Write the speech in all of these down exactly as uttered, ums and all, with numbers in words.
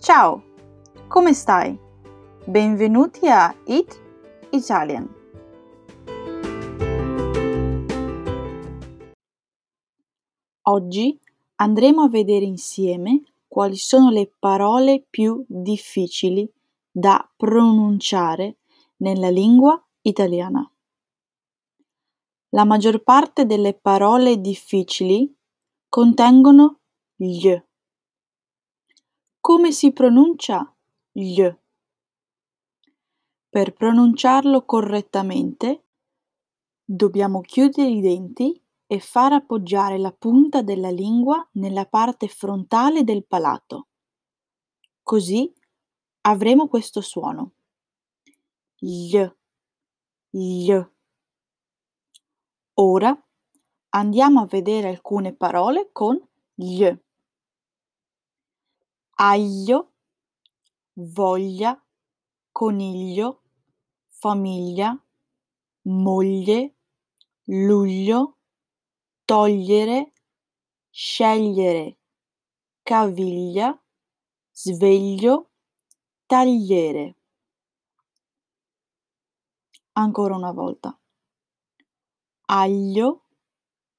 Ciao, come stai? Benvenuti a E A T Italian. Oggi andremo a vedere insieme quali sono le parole più difficili da pronunciare nella lingua italiana. La maggior parte delle parole difficili contengono gli. Come si pronuncia gli? Per pronunciarlo correttamente dobbiamo chiudere i denti e far appoggiare la punta della lingua nella parte frontale del palato. Così avremo questo suono. Gli, gli. Ora andiamo a vedere alcune parole con gli. Aglio, voglia, coniglio, famiglia, moglie, luglio, togliere, scegliere, caviglia, sveglio, tagliere. Ancora una volta. Aglio,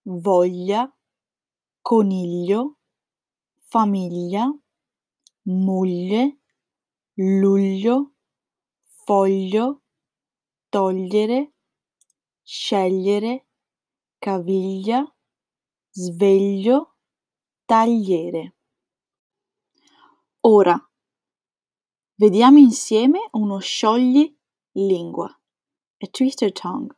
voglia, coniglio, famiglia, moglie, luglio, foglio, togliere, scegliere, caviglia, sveglio, tagliere. Ora, vediamo insieme uno sciogli lingua, a twister tongue.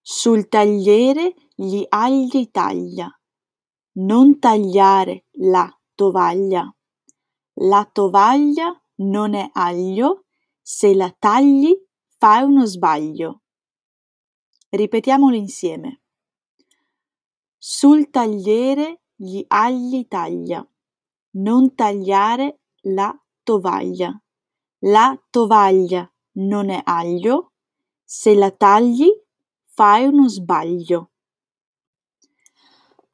Sul tagliere gli agli taglia, non tagliare la tovaglia. La tovaglia non è aglio, se la tagli fai uno sbaglio. Ripetiamolo insieme. Sul tagliere gli agli taglia, non tagliare la tovaglia. La tovaglia non è aglio, se la tagli fai uno sbaglio.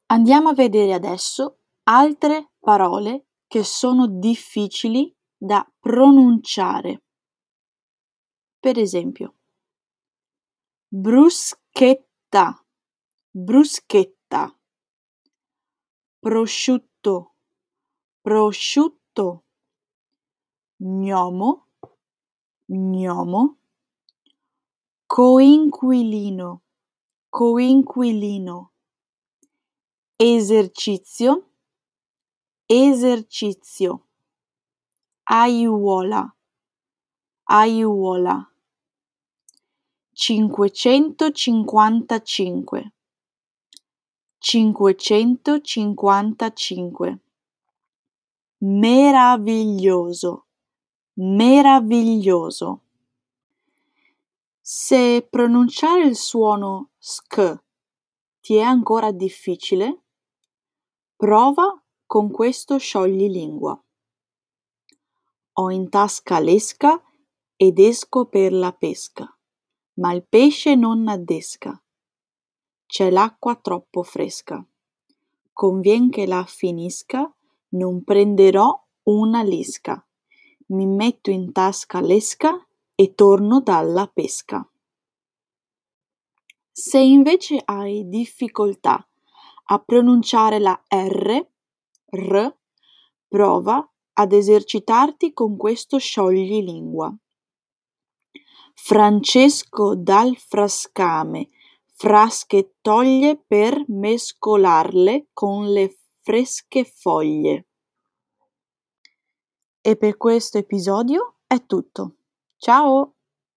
Andiamo a vedere adesso altre parole che sono difficili da pronunciare. Per esempio, bruschetta, bruschetta, prosciutto, prosciutto, gnomo, gnomo, coinquilino, coinquilino, esercizio, esercizio, aiuola, aiuola, cinquecentocinquantacinque, cinquecentocinquantacinque, meraviglioso, meraviglioso. Se pronunciare il suono sk ti è ancora difficile, prova con questo scioglilingua. Ho in tasca l'esca ed esco per la pesca, ma il pesce non addesca. C'è l'acqua troppo fresca. Convien che la finisca, non prenderò una lesca. Mi metto in tasca l'esca e torno dalla pesca. Se invece hai difficoltà a pronunciare la R, R, prova ad esercitarti con questo scioglilingua. Francesco dal frascame, frasche toglie per mescolarle con le fresche foglie. E per questo episodio è tutto. Ciao!